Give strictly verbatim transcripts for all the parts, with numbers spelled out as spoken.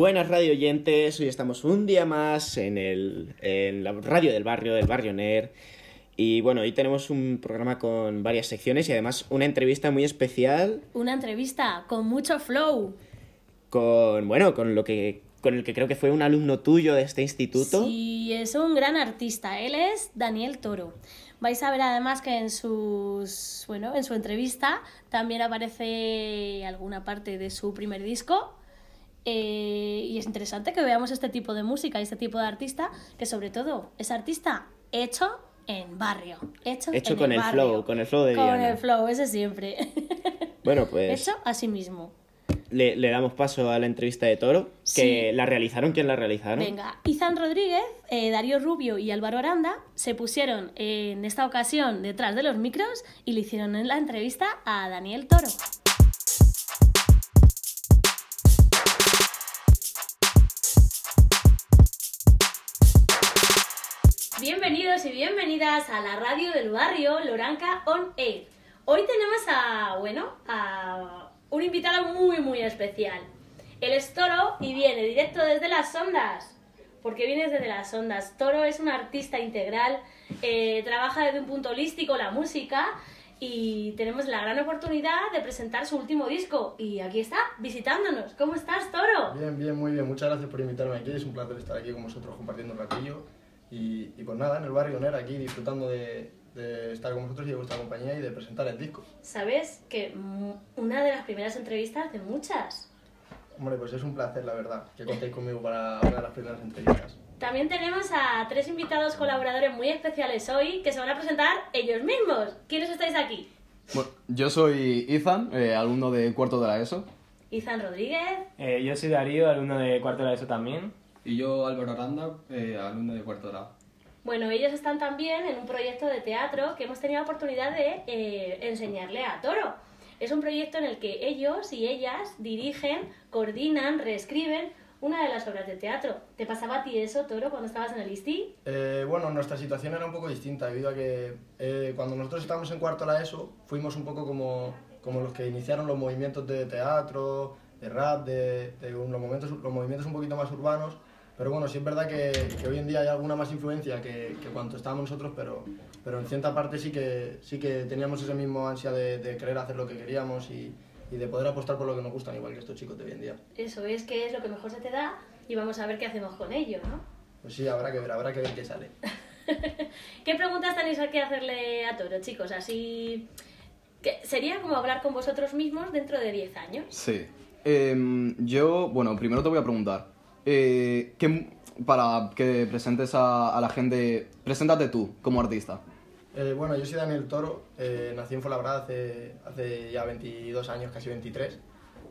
Buenas radio oyentes, hoy estamos un día más en, el, en la radio del barrio, del barrio Ner. Y bueno, hoy tenemos un programa con varias secciones y además una entrevista muy especial. Una entrevista con mucho flow. Con, bueno, con lo que... con el que creo que fue un alumno tuyo de este instituto. Sí, es un gran artista. Él es Daniel Toro. Vais a ver además que en sus, bueno, en su entrevista también aparece alguna parte de su primer disco. Eh, y es interesante que veamos este tipo de música y este tipo de artista, que sobre todo es artista hecho en barrio. Hecho, hecho en con el, el barrio, flow, con el flow de Diana. Con el flow, ese siempre. Bueno, pues... hecho a sí mismo. Le, le damos paso a la entrevista de Toro, que sí. ¿La realizaron? ¿Quién la realizaron? Venga, Izán Rodríguez, eh, Darío Rubio y Álvaro Aranda se pusieron eh, en esta ocasión detrás de los micros y le hicieron en la entrevista a Daniel Toro. Bienvenidos y bienvenidas a la radio del barrio Loranca On Air. Hoy tenemos a, bueno, a... un invitado muy, muy especial. Él es Toro y viene directo desde las ondas. ¿Por qué vienes desde las ondas? Toro es un artista integral, eh, trabaja desde un punto holístico la música y tenemos la gran oportunidad de presentar su último disco. Y aquí está, visitándonos. ¿Cómo estás, Toro? Bien, bien, muy bien. Muchas gracias por invitarme aquí. Es un placer estar aquí con vosotros compartiendo un ratillo. Y, y pues nada, en el barrio Ner, aquí disfrutando de... de estar con vosotros y de vuestra compañía y de presentar el disco. ¿Sabes que una de las primeras entrevistas de muchas? Hombre, pues es un placer, la verdad, que contéis conmigo para una de las primeras entrevistas. También tenemos a tres invitados colaboradores muy especiales hoy que se van a presentar ellos mismos. ¿Quiénes estáis aquí? Bueno, yo soy Ethan, eh, alumno de cuarto de la ESO. Izán Rodríguez. Eh, yo soy Darío, alumno de cuarto de la ESO también. Y yo, Álvaro Aranda, eh, alumno de cuarto de la... Bueno, ellos están también en un proyecto de teatro que hemos tenido la oportunidad de eh, enseñarle a Toro. Es un proyecto en el que ellos y ellas dirigen, coordinan, reescriben una de las obras de teatro. ¿Te pasaba a ti eso, Toro, cuando estabas en el I S T I? Eh, bueno, nuestra situación era un poco distinta, debido a que eh, cuando nosotros estábamos en cuarto de la ESO, fuimos un poco como, como los que iniciaron los movimientos de teatro, de rap, de, de los, movimientos, los movimientos un poquito más urbanos. Pero bueno, sí es verdad que, que hoy en día hay alguna más influencia que, que cuando estábamos nosotros, pero, pero en cierta parte sí que, sí que teníamos esa misma ansia de, de querer hacer lo que queríamos y, y de poder apostar por lo que nos gustan, igual que estos chicos de hoy en día. Eso es, que es lo que mejor se te da y vamos a ver qué hacemos con ello, ¿no? Pues sí, habrá que ver, habrá que ver qué sale. ¿Qué preguntas tenéis que hacerle a Toro, chicos? Así que sería como hablar con vosotros mismos dentro de diez años. Sí. Eh, yo, bueno, primero te voy a preguntar. Eh, que, para que presentes a, a la gente, preséntate tú como artista. Eh, bueno, yo soy Daniel Toro, eh, nací en Fuenlabrada hace, hace ya veintidós años, casi veintitrés,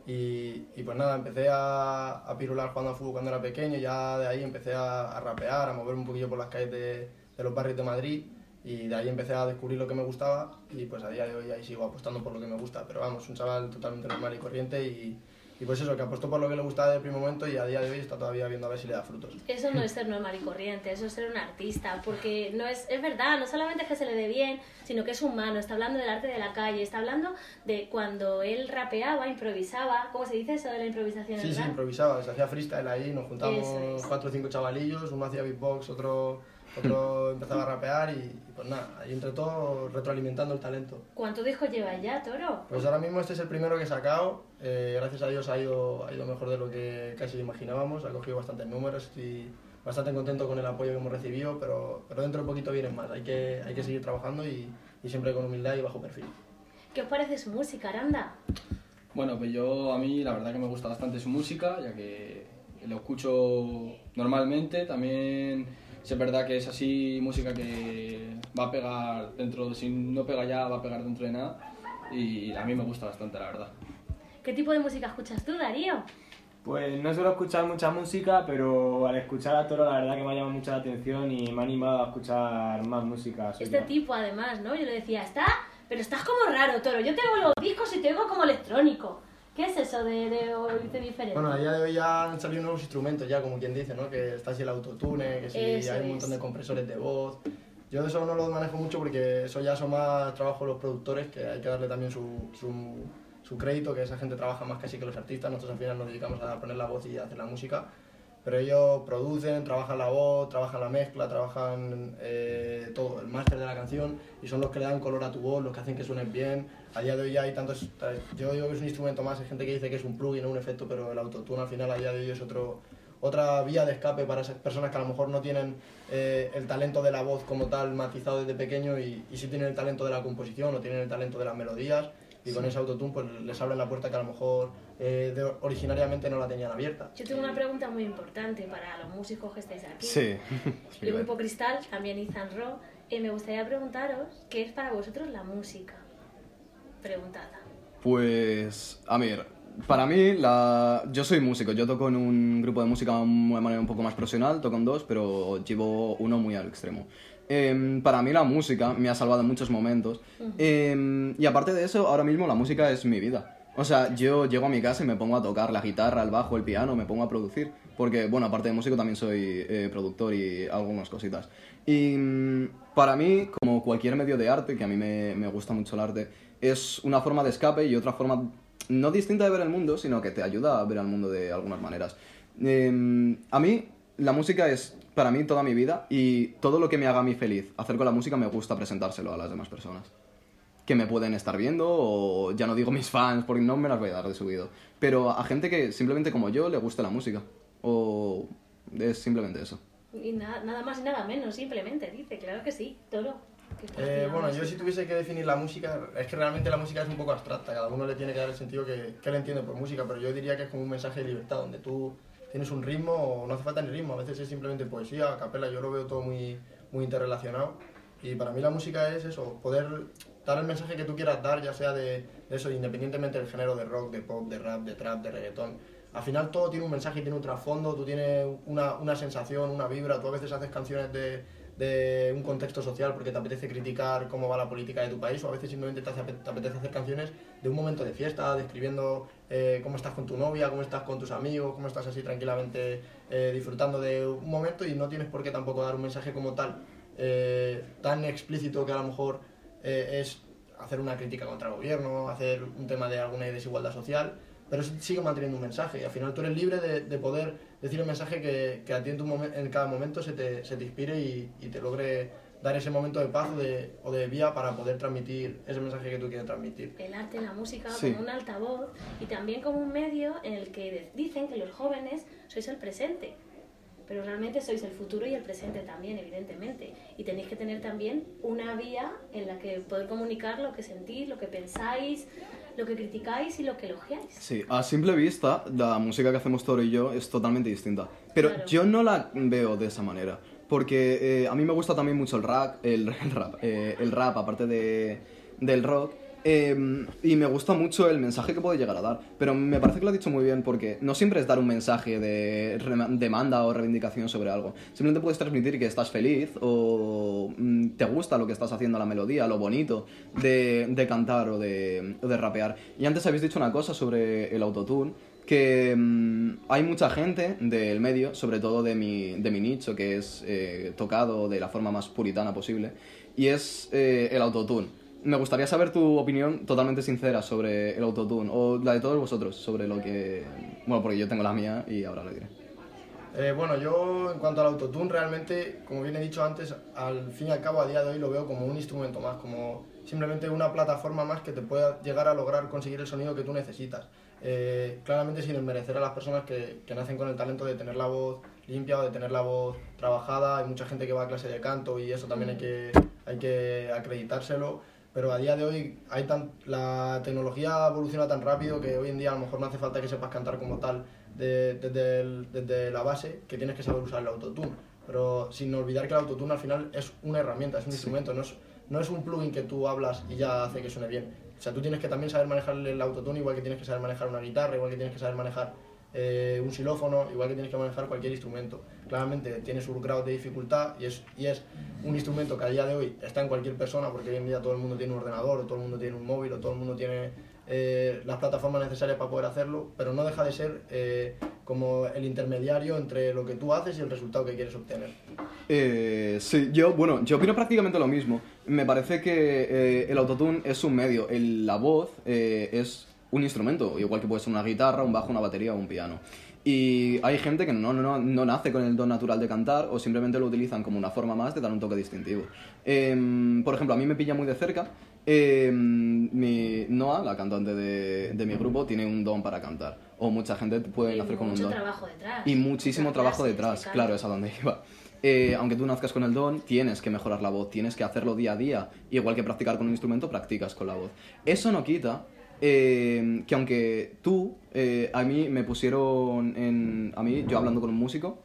y, y pues nada, empecé a, a pirular jugando a fútbol cuando era pequeño, ya de ahí empecé a, a rapear, a moverme un poquillo por las calles de, de los barrios de Madrid, y de ahí empecé a descubrir lo que me gustaba, y pues a día de hoy ahí sigo apostando por lo que me gusta, pero vamos, un chaval totalmente normal y corriente, y... y pues eso, que apostó por lo que le gustaba desde el primer momento y a día de hoy está todavía viendo a ver si le da frutos. Eso no es ser normal y corriente, eso es ser un artista, porque no es, es verdad, no solamente es que se le dé bien, sino que es humano, está hablando del arte de la calle, está hablando de cuando él rapeaba, improvisaba, ¿cómo se dice eso de la improvisación? Sí, sí, improvisaba, se hacía freestyle ahí, nos juntábamos es. cuatro o cinco chavalillos, uno hacía beatbox, otro... otro empezaba a rapear y, y pues nada, ahí entre todos retroalimentando el talento. ¿Cuántos discos llevas ya, Toro? Pues ahora mismo este es el primero que he sacado, eh, gracias a Dios ha ido, ha ido mejor de lo que casi imaginábamos, ha cogido bastantes números, estoy bastante contento con el apoyo que hemos recibido, pero, pero dentro de poquito vienen más, hay que, hay que seguir trabajando y, y siempre con humildad y bajo perfil. ¿Qué os parece su música, Aranda? Bueno, pues yo, a mí la verdad que me gusta bastante su música, ya que lo escucho normalmente, también... es verdad que es así música que va a pegar dentro, si no pega ya, va a pegar dentro de nada y a mí me gusta bastante, la verdad. ¿Qué tipo de música escuchas tú, Darío? Pues no suelo escuchar mucha música, pero al escuchar a Toro la verdad que me ha llamado mucho la atención y me ha animado a escuchar más música. Este tipo además, ¿no? Yo le decía, está, pero estás como raro, Toro, yo te oigo los discos y te oigo como electrónico. ¿Qué es eso de, de oírte diferente? Bueno, a día de hoy ya han salido nuevos instrumentos, ya como quien dice, ¿no? Que está así el autotune, que sí, eso hay un montón es. de compresores de voz. Yo de eso no lo manejo mucho porque eso ya son más trabajo de los productores, que hay que darle también su, su, su crédito, que esa gente trabaja más casi que los artistas. Nosotros al final nos dedicamos a poner la voz y a hacer la música, pero ellos producen, trabajan la voz, trabajan la mezcla, trabajan eh, todo, el máster de la canción, y son los que le dan color a tu voz, los que hacen que suenen bien. A día de hoy ya hay tantos, yo digo que es un instrumento más, hay gente que dice que es un plugin o un efecto, pero el autotune al final a día de hoy es otro, otra vía de escape para esas personas que a lo mejor no tienen eh, el talento de la voz como tal matizado desde pequeño, y, y sí tienen el talento de la composición o tienen el talento de las melodías, y sí, con ese autotune pues les abren la puerta que a lo mejor eh, de, originariamente no la tenían abierta. Yo tengo una pregunta muy importante para los músicos que estáis aquí. Sí. El grupo Cristal, también Izán Ro, eh, me gustaría preguntaros qué es para vosotros la música. Preguntada. Pues, a ver... Para mí, la... yo soy músico, yo toco en un grupo de música de manera un poco más profesional, toco en dos, pero llevo uno muy al extremo. Eh, para mí la música me ha salvado en muchos momentos, eh, y aparte de eso, ahora mismo la música es mi vida. O sea, yo llego a mi casa y me pongo a tocar la guitarra, el bajo, el piano, me pongo a producir, porque, bueno, aparte de músico también soy eh, productor y algunas cositas. Y para mí, como cualquier medio de arte, que a mí me, me gusta mucho el arte, es una forma de escape y otra forma... no distinta de ver el mundo, sino que te ayuda a ver el mundo de algunas maneras. Eh, a mí, la música es para mí toda mi vida, y todo lo que me haga a mí feliz hacer con la música me gusta presentárselo a las demás personas que me pueden estar viendo, o ya no digo mis fans porque no me las voy a dar de subido, pero a gente que simplemente como yo le gusta la música, o es simplemente eso. Y nada, nada más y nada menos, simplemente, dice, claro que sí, Toro. Eh, bueno, yo si tuviese que definir la música, es que realmente la música es un poco abstracta, cada uno le tiene que dar el sentido que, que le entiende por música, pero yo diría que es como un mensaje de libertad, donde tú tienes un ritmo, o no hace falta ni ritmo, a veces es simplemente poesía, a capela, yo lo veo todo muy, muy interrelacionado, y para mí la música es eso, poder dar el mensaje que tú quieras dar, ya sea de, de eso, independientemente del género, de rock, de pop, de rap, de trap, de reggaetón. Al final todo tiene un mensaje y tiene un trasfondo, tú tienes una, una sensación, una vibra, tú a veces haces canciones de... de un contexto social porque te apetece criticar cómo va la política de tu país, o a veces simplemente te, hace, te apetece hacer canciones de un momento de fiesta, describiendo eh, cómo estás con tu novia, cómo estás con tus amigos, cómo estás así tranquilamente eh, disfrutando de un momento, y no tienes por qué tampoco dar un mensaje como tal, eh, tan explícito que a lo mejor eh, es hacer una crítica contra el gobierno, hacer un tema de alguna desigualdad social, pero sigue manteniendo un mensaje, y al final tú eres libre de, de poder decir el mensaje que, que a ti en, tu momen, en cada momento se te, se te inspire y, y te logre dar ese momento de paz de, o de vía para poder transmitir ese mensaje que tú quieres transmitir. El arte, la música, sí, como un altavoz, y también como un medio en el que dicen que los jóvenes sois el presente, pero realmente sois el futuro y el presente también, evidentemente, y tenéis que tener también una vía en la que poder comunicar lo que sentís, lo que pensáis, lo que criticáis y lo que elogiáis. Sí, a simple vista, la música que hacemos Toro y yo es totalmente distinta, pero claro, yo no la veo de esa manera, porque eh, a mí me gusta también mucho el rap, el, el rap, eh, el rap aparte de, del rock, Eh, y me gusta mucho el mensaje que puede llegar a dar, pero me parece que lo ha dicho muy bien, porque no siempre es dar un mensaje de demanda o reivindicación sobre algo, simplemente puedes transmitir que estás feliz o mm, te gusta lo que estás haciendo, la melodía, lo bonito de, de cantar o de, de rapear. Y antes habéis dicho una cosa sobre el autotune, que mm, hay mucha gente del medio, sobre todo de mi, de mi nicho, que es eh, tocado de la forma más puritana posible, y es eh, el autotune. Me gustaría saber tu opinión totalmente sincera sobre el autotune, o la de todos vosotros, sobre lo que... Bueno, porque yo tengo la mía y ahora lo diré. Eh, bueno, yo en cuanto al autotune, realmente, como bien he dicho antes, al fin y al cabo a día de hoy lo veo como un instrumento más, como simplemente una plataforma más que te pueda llegar a lograr conseguir el sonido que tú necesitas. Eh, claramente sin desmerecer a las personas que, que nacen con el talento de tener la voz limpia o de tener la voz trabajada. Hay mucha gente que va a clase de canto y eso también hay que, hay que acreditárselo. Pero a día de hoy hay tan, la tecnología evoluciona tan rápido que hoy en día a lo mejor no hace falta que sepas cantar como tal desde de, de, de, de la base, que tienes que saber usar el autotune. Pero sin olvidar que el autotune al final es una herramienta, es un instrumento, no es, no es un plugin que tú hablas y ya hace que suene bien. O sea, tú tienes que también saber manejar el autotune, igual que tienes que saber manejar una guitarra, igual que tienes que saber manejar eh, un xilófono, igual que tienes que manejar cualquier instrumento. Claramente tiene su grado de dificultad y es... Y es un instrumento que a día de hoy está en cualquier persona, porque hoy en día todo el mundo tiene un ordenador, o todo el mundo tiene un móvil, o todo el mundo tiene eh, las plataformas necesarias para poder hacerlo, pero no deja de ser eh, como el intermediario entre lo que tú haces y el resultado que quieres obtener. Eh, sí, yo, bueno, yo opino prácticamente lo mismo. Me parece que eh, el autotune es un medio, el, la voz eh, es un instrumento, igual que puede ser una guitarra, un bajo, una batería o un piano. Y hay gente que no, no, no nace con el don natural de cantar o simplemente lo utilizan como una forma más de dar un toque distintivo. Eh, por ejemplo, a mí me pilla muy de cerca. Eh, mi Noa, la cantante de, de mi grupo, tiene un don para cantar. O mucha gente puede nacer con un don. Y mucho trabajo detrás. Y muchísimo trabajo detrás, claro, es a donde iba. Eh, aunque tú nazcas con el don, tienes que mejorar la voz, tienes que hacerlo día a día. Igual que practicar con un instrumento, practicas con la voz. Eso no quita... Eh, que aunque tú, eh, a mí me pusieron, en, a mí, yo hablando con un músico,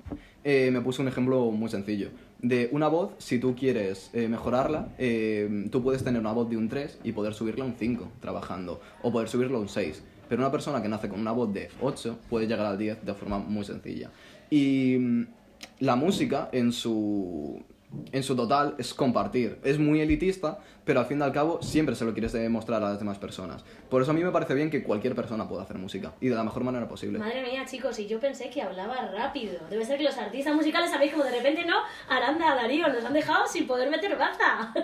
eh, me puso un ejemplo muy sencillo. De una voz, si tú quieres eh, mejorarla, eh, tú puedes tener una voz de un tres y poder subirla a un cinco trabajando, o poder subirla a un seis. Pero una persona que nace con una voz de ocho puede llegar al diez de forma muy sencilla. Y la música en su... en su total es compartir. Es muy elitista, pero al fin y al cabo siempre se lo quieres demostrar a las demás personas. Por eso a mí me parece bien que cualquier persona pueda hacer música y de la mejor manera posible. Madre mía, chicos, y yo pensé que hablaba rápido. Debe ser que los artistas musicales, sabéis, como de repente, ¿no? Aranda, Darío, nos han dejado sin poder meter baza.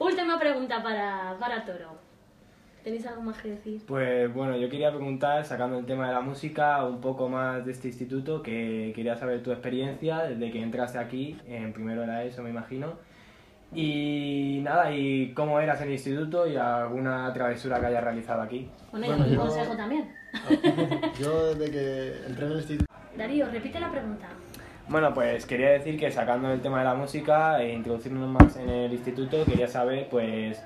Última pregunta para, para Toro. ¿Tenéis algo más que decir? Pues bueno, yo quería preguntar, sacando el tema de la música, un poco más de este instituto, que quería saber tu experiencia desde que entraste aquí, en primero era eso, me imagino. Y nada, y cómo eras en el instituto y alguna travesura que hayas realizado aquí. Bueno, y bueno, un yo... consejo también. Yo desde que entré en el instituto... Darío, repite la pregunta. Bueno, pues quería decir que sacando el tema de la música e introducirnos más en el instituto, quería saber, pues...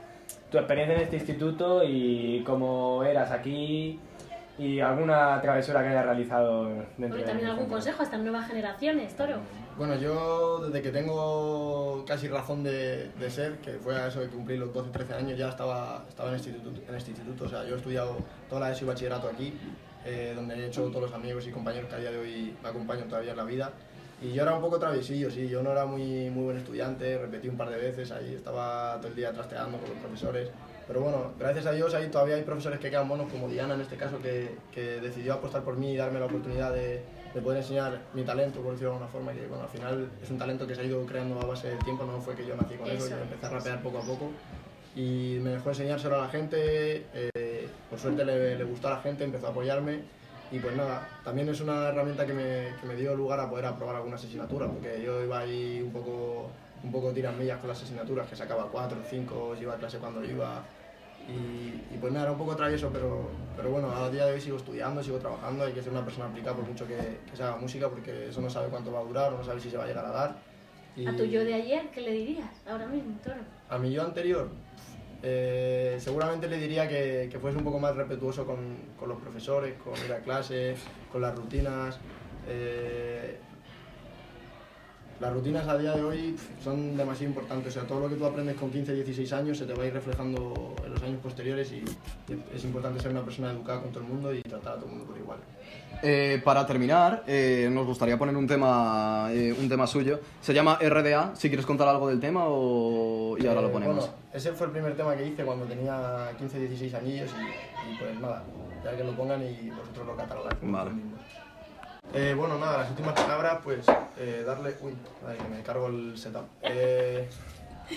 tu experiencia en este instituto y cómo eras aquí y alguna travesura que hayas realizado dentro de... También algún consejo a estas nuevas generaciones, Toro. Bueno, yo desde que tengo casi razón de, de ser, que fue a eso de cumplir los doce, trece años, ya estaba, estaba en, el instituto, en el instituto. O sea, yo he estudiado toda la ESO y bachillerato aquí, eh, donde he hecho todos los amigos y compañeros que a día de hoy me acompañan todavía en la vida. Y yo era un poco traviesillo, sí, yo no era muy, muy buen estudiante, repetí un par de veces, ahí estaba todo el día trasteando con los profesores. Pero bueno, gracias a Dios ahí todavía hay profesores que quedan buenos, como Diana en este caso, que, que decidió apostar por mí y darme la oportunidad de, de poder enseñar mi talento, por decirlo de alguna forma, que bueno, al final es un talento que se ha ido creando a base del tiempo, no fue que yo nací con eso, yo empecé a rapear poco a poco. Y me dejó enseñárselo a la gente, eh, por suerte le, le gustó a la gente, empezó a apoyarme. Y pues nada, también es una herramienta que me, que me dio lugar a poder aprobar algunas asignaturas, porque yo iba ahí un poco, un poco tiramillas con las asignaturas, que sacaba cuatro o cinco, iba a clase cuando iba. Y, y pues nada, era un poco travieso, pero, pero bueno, a día de hoy sigo estudiando, sigo trabajando, hay que ser una persona aplicada por mucho que, que se haga música, porque eso no sabe cuánto va a durar, no sabe si se va a llegar a dar. Y... ¿A tu yo de ayer qué le dirías ahora mismo, Toro? A mi yo anterior... Eh, seguramente le diría que, que fuese un poco más respetuoso con, con los profesores, con ir a clases, con las rutinas. Eh, las rutinas a día de hoy son demasiado importantes, o sea, todo lo que tú aprendes con quince, dieciséis años se te va a ir reflejando en los años posteriores y es importante ser una persona educada con todo el mundo y tratar a todo el mundo por igual. Eh, para terminar, eh, nos gustaría poner un tema, eh, un tema suyo. Se llama R D A, si quieres contar algo del tema o... y ahora eh, lo ponemos. Bueno, ese fue el primer tema que hice cuando tenía quince, dieciséis añillos y, y pues nada, ya que lo pongan y vosotros lo catalogáis. Vale. Eh, bueno, nada, las últimas palabras, pues eh, darle... Uy, madre, que me cargo el setup. Eh,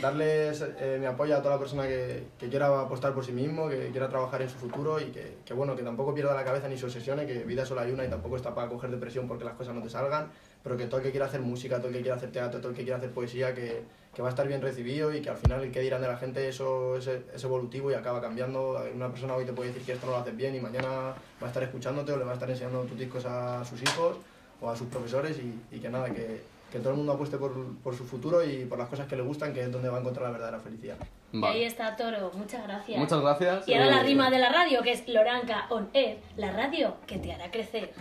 darle eh, mi apoyo a toda la persona que, que quiera apostar por sí mismo, que quiera trabajar en su futuro y que, que, bueno, que tampoco pierda la cabeza ni se obsesione, que vida solo hay una y tampoco está para coger depresión porque las cosas no te salgan, pero que todo el que quiera hacer música, todo el que quiera hacer teatro, todo el que quiera hacer poesía, que, que va a estar bien recibido y que al final el que dirán de la gente eso es, es evolutivo y acaba cambiando. Una persona hoy te puede decir que esto no lo haces bien y mañana va a estar escuchándote o le va a estar enseñando tus discos a sus hijos o a sus profesores y, y que nada, que... que todo el mundo apueste por, por su futuro y por las cosas que le gustan, que es donde va a encontrar la verdadera felicidad. Vale. Y ahí está, Toro. Muchas gracias. Muchas gracias. Y ahora eh... la rima de la radio, que es Loranca On Air, la radio que te hará crecer.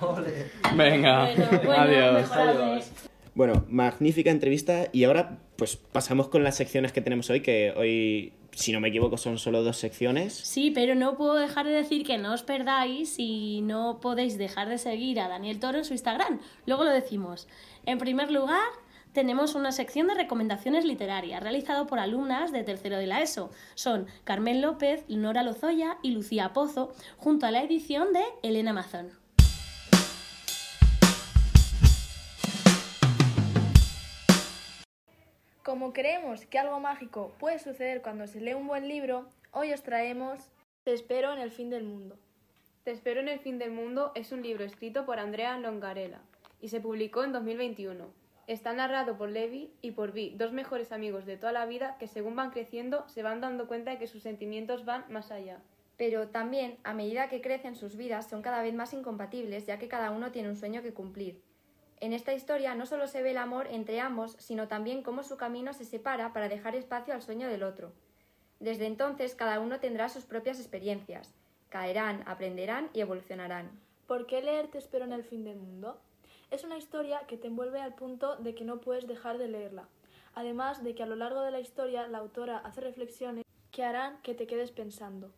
Ole. Venga. Bueno, bueno, adiós. Adiós. Bueno, magnífica entrevista. Y ahora pues pasamos con las secciones que tenemos hoy, que hoy... si no me equivoco, son solo dos secciones. Sí, pero no puedo dejar de decir que no os perdáis y no podéis dejar de seguir a Daniel Toro en su Instagram. Luego lo decimos. En primer lugar, tenemos una sección de recomendaciones literarias realizado por alumnas de tercero de la ESO. Son Carmen López, Nora Lozoya y Lucía Pozo, junto a la edición de Elena Mazón. Como creemos que algo mágico puede suceder cuando se lee un buen libro, hoy os traemos Te espero en el fin del mundo. Te espero en el fin del mundo es un libro escrito por Andrea Longarela y se publicó en dos mil veintiuno. Está narrado por Levi y por Vi, dos mejores amigos de toda la vida que según van creciendo se van dando cuenta de que sus sentimientos van más allá. Pero también, a medida que crecen sus vidas, son cada vez más incompatibles ya que cada uno tiene un sueño que cumplir. En esta historia no solo se ve el amor entre ambos, sino también cómo su camino se separa para dejar espacio al sueño del otro. Desde entonces cada uno tendrá sus propias experiencias. Caerán, aprenderán y evolucionarán. ¿Por qué leer Te espero en el fin del mundo? Es una historia que te envuelve al punto de que no puedes dejar de leerla. Además de que a lo largo de la historia la autora hace reflexiones que harán que te quedes pensando.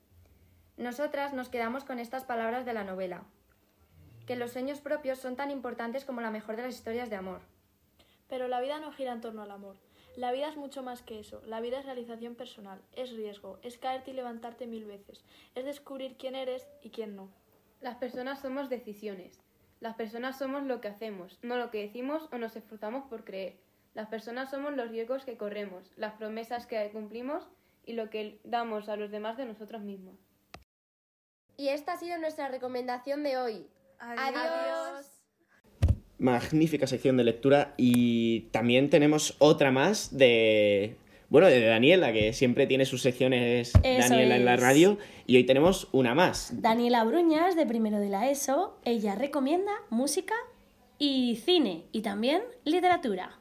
Nosotras nos quedamos con estas palabras de la novela. Que los sueños propios son tan importantes como la mejor de las historias de amor. Pero la vida no gira en torno al amor. La vida es mucho más que eso. La vida es realización personal, es riesgo, es caerte y levantarte mil veces, es descubrir quién eres y quién no. Las personas somos decisiones. Las personas somos lo que hacemos, no lo que decimos o nos esforzamos por creer. Las personas somos los riesgos que corremos, las promesas que cumplimos y lo que damos a los demás de nosotros mismos. Y esta ha sido nuestra recomendación de hoy. ¡Adiós! Adiós. Magnífica sección de lectura y también tenemos otra más de... Bueno, de Daniela, que siempre tiene sus secciones. Eso, Daniela es. En la radio. Y hoy tenemos una más. Daniela Bruñas, de primero de la ESO. Ella recomienda música y cine, y también literatura.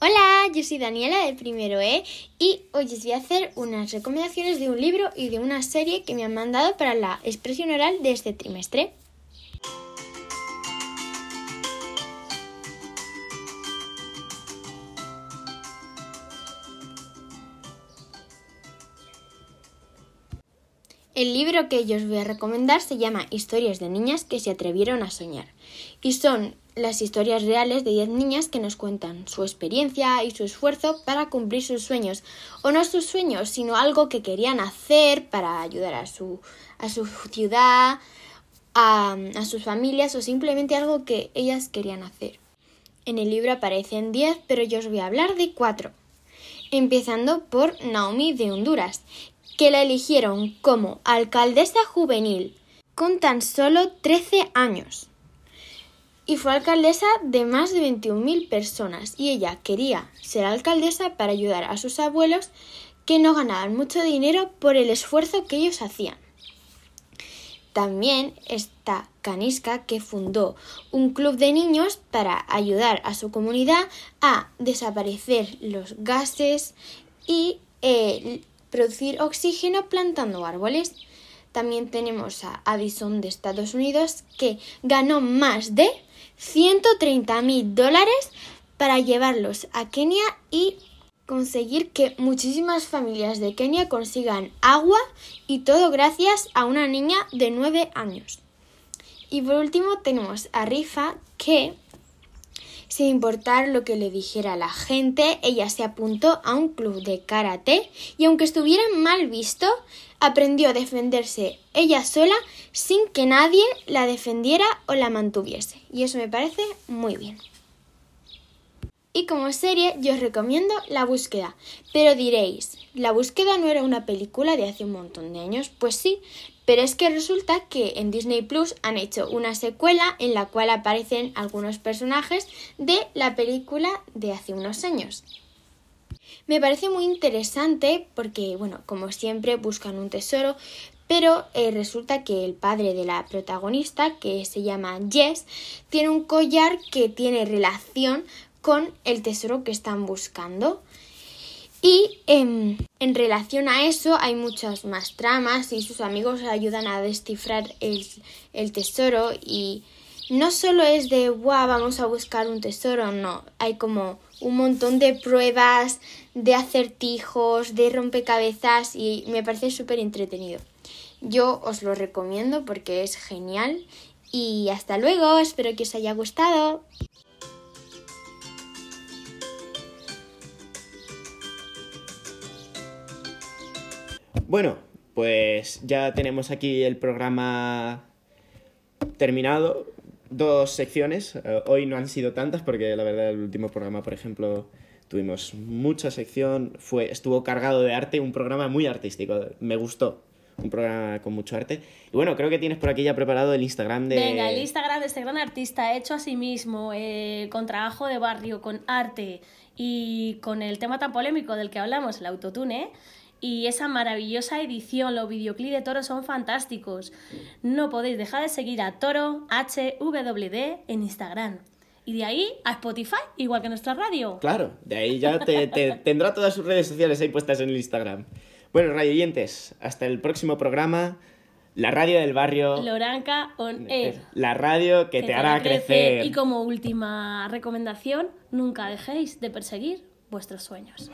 Hola, yo soy Daniela de Primero E y hoy os voy a hacer unas recomendaciones de un libro y de una serie que me han mandado para la expresión oral de este trimestre. El libro que yo os voy a recomendar se llama Historias de niñas que se atrevieron a soñar y son... las historias reales de diez niñas que nos cuentan su experiencia y su esfuerzo para cumplir sus sueños, o no sus sueños, sino algo que querían hacer para ayudar a su, a su ciudad, a, a sus familias o simplemente algo que ellas querían hacer. En el libro aparecen diez, pero yo os voy a hablar de cuatro, empezando por Naomi de Honduras, que la eligieron como alcaldesa juvenil con tan solo trece años. Y fue alcaldesa de más de veintiún mil personas y ella quería ser alcaldesa para ayudar a sus abuelos que no ganaban mucho dinero por el esfuerzo que ellos hacían. También está Canisca, que fundó un club de niños para ayudar a su comunidad a desaparecer los gases y eh, producir oxígeno plantando árboles. También tenemos a Addison de Estados Unidos, que ganó más de ciento treinta mil dólares para llevarlos a Kenia y conseguir que muchísimas familias de Kenia consigan agua y todo gracias a una niña de nueve años. Y por último tenemos a Rifa, que sin importar lo que le dijera la gente, ella se apuntó a un club de karate y aunque estuviera mal visto, aprendió a defenderse ella sola sin que nadie la defendiera o la mantuviese. Y eso me parece muy bien. Y como serie yo os recomiendo La búsqueda. Pero diréis, La búsqueda no era una película de hace un montón de años. Pues sí, pero es que resulta que en Disney Plus han hecho una secuela en la cual aparecen algunos personajes de la película de hace unos años. Me parece muy interesante porque, bueno, como siempre buscan un tesoro, pero eh, resulta que el padre de la protagonista, que se llama Jess, tiene un collar que tiene relación con el tesoro que están buscando. Y eh, en relación a eso hay muchas más tramas y sus amigos ayudan a descifrar el, el tesoro y no solo es de guau, vamos a buscar un tesoro, no, hay como un montón de pruebas, de acertijos, de rompecabezas y me parece súper entretenido. Yo os lo recomiendo porque es genial y hasta luego, espero que os haya gustado. Bueno, pues ya tenemos aquí el programa terminado. dos secciones. Hoy no han sido tantas porque, la verdad, el último programa, por ejemplo, tuvimos mucha sección. Fue, estuvo cargado de arte, un programa muy artístico. Me gustó. Un programa con mucho arte. Y bueno, creo que tienes por aquí ya preparado el Instagram de... Venga, el Instagram de este gran artista hecho a sí mismo, eh, con trabajo de barrio, con arte y con el tema tan polémico del que hablamos, el autotune, y esa maravillosa edición. Los videoclips de Toro son fantásticos. No podéis dejar de seguir a Toro H W D en Instagram. Y de ahí a Spotify, igual que nuestra radio. Claro, de ahí ya te, te tendrá todas sus redes sociales ahí puestas en el Instagram. Bueno, radio oyentes, hasta el próximo programa. La radio del barrio. Loranca on air. La radio que, que te, te hará crecer. crecer. Y como última recomendación, nunca dejéis de perseguir vuestros sueños.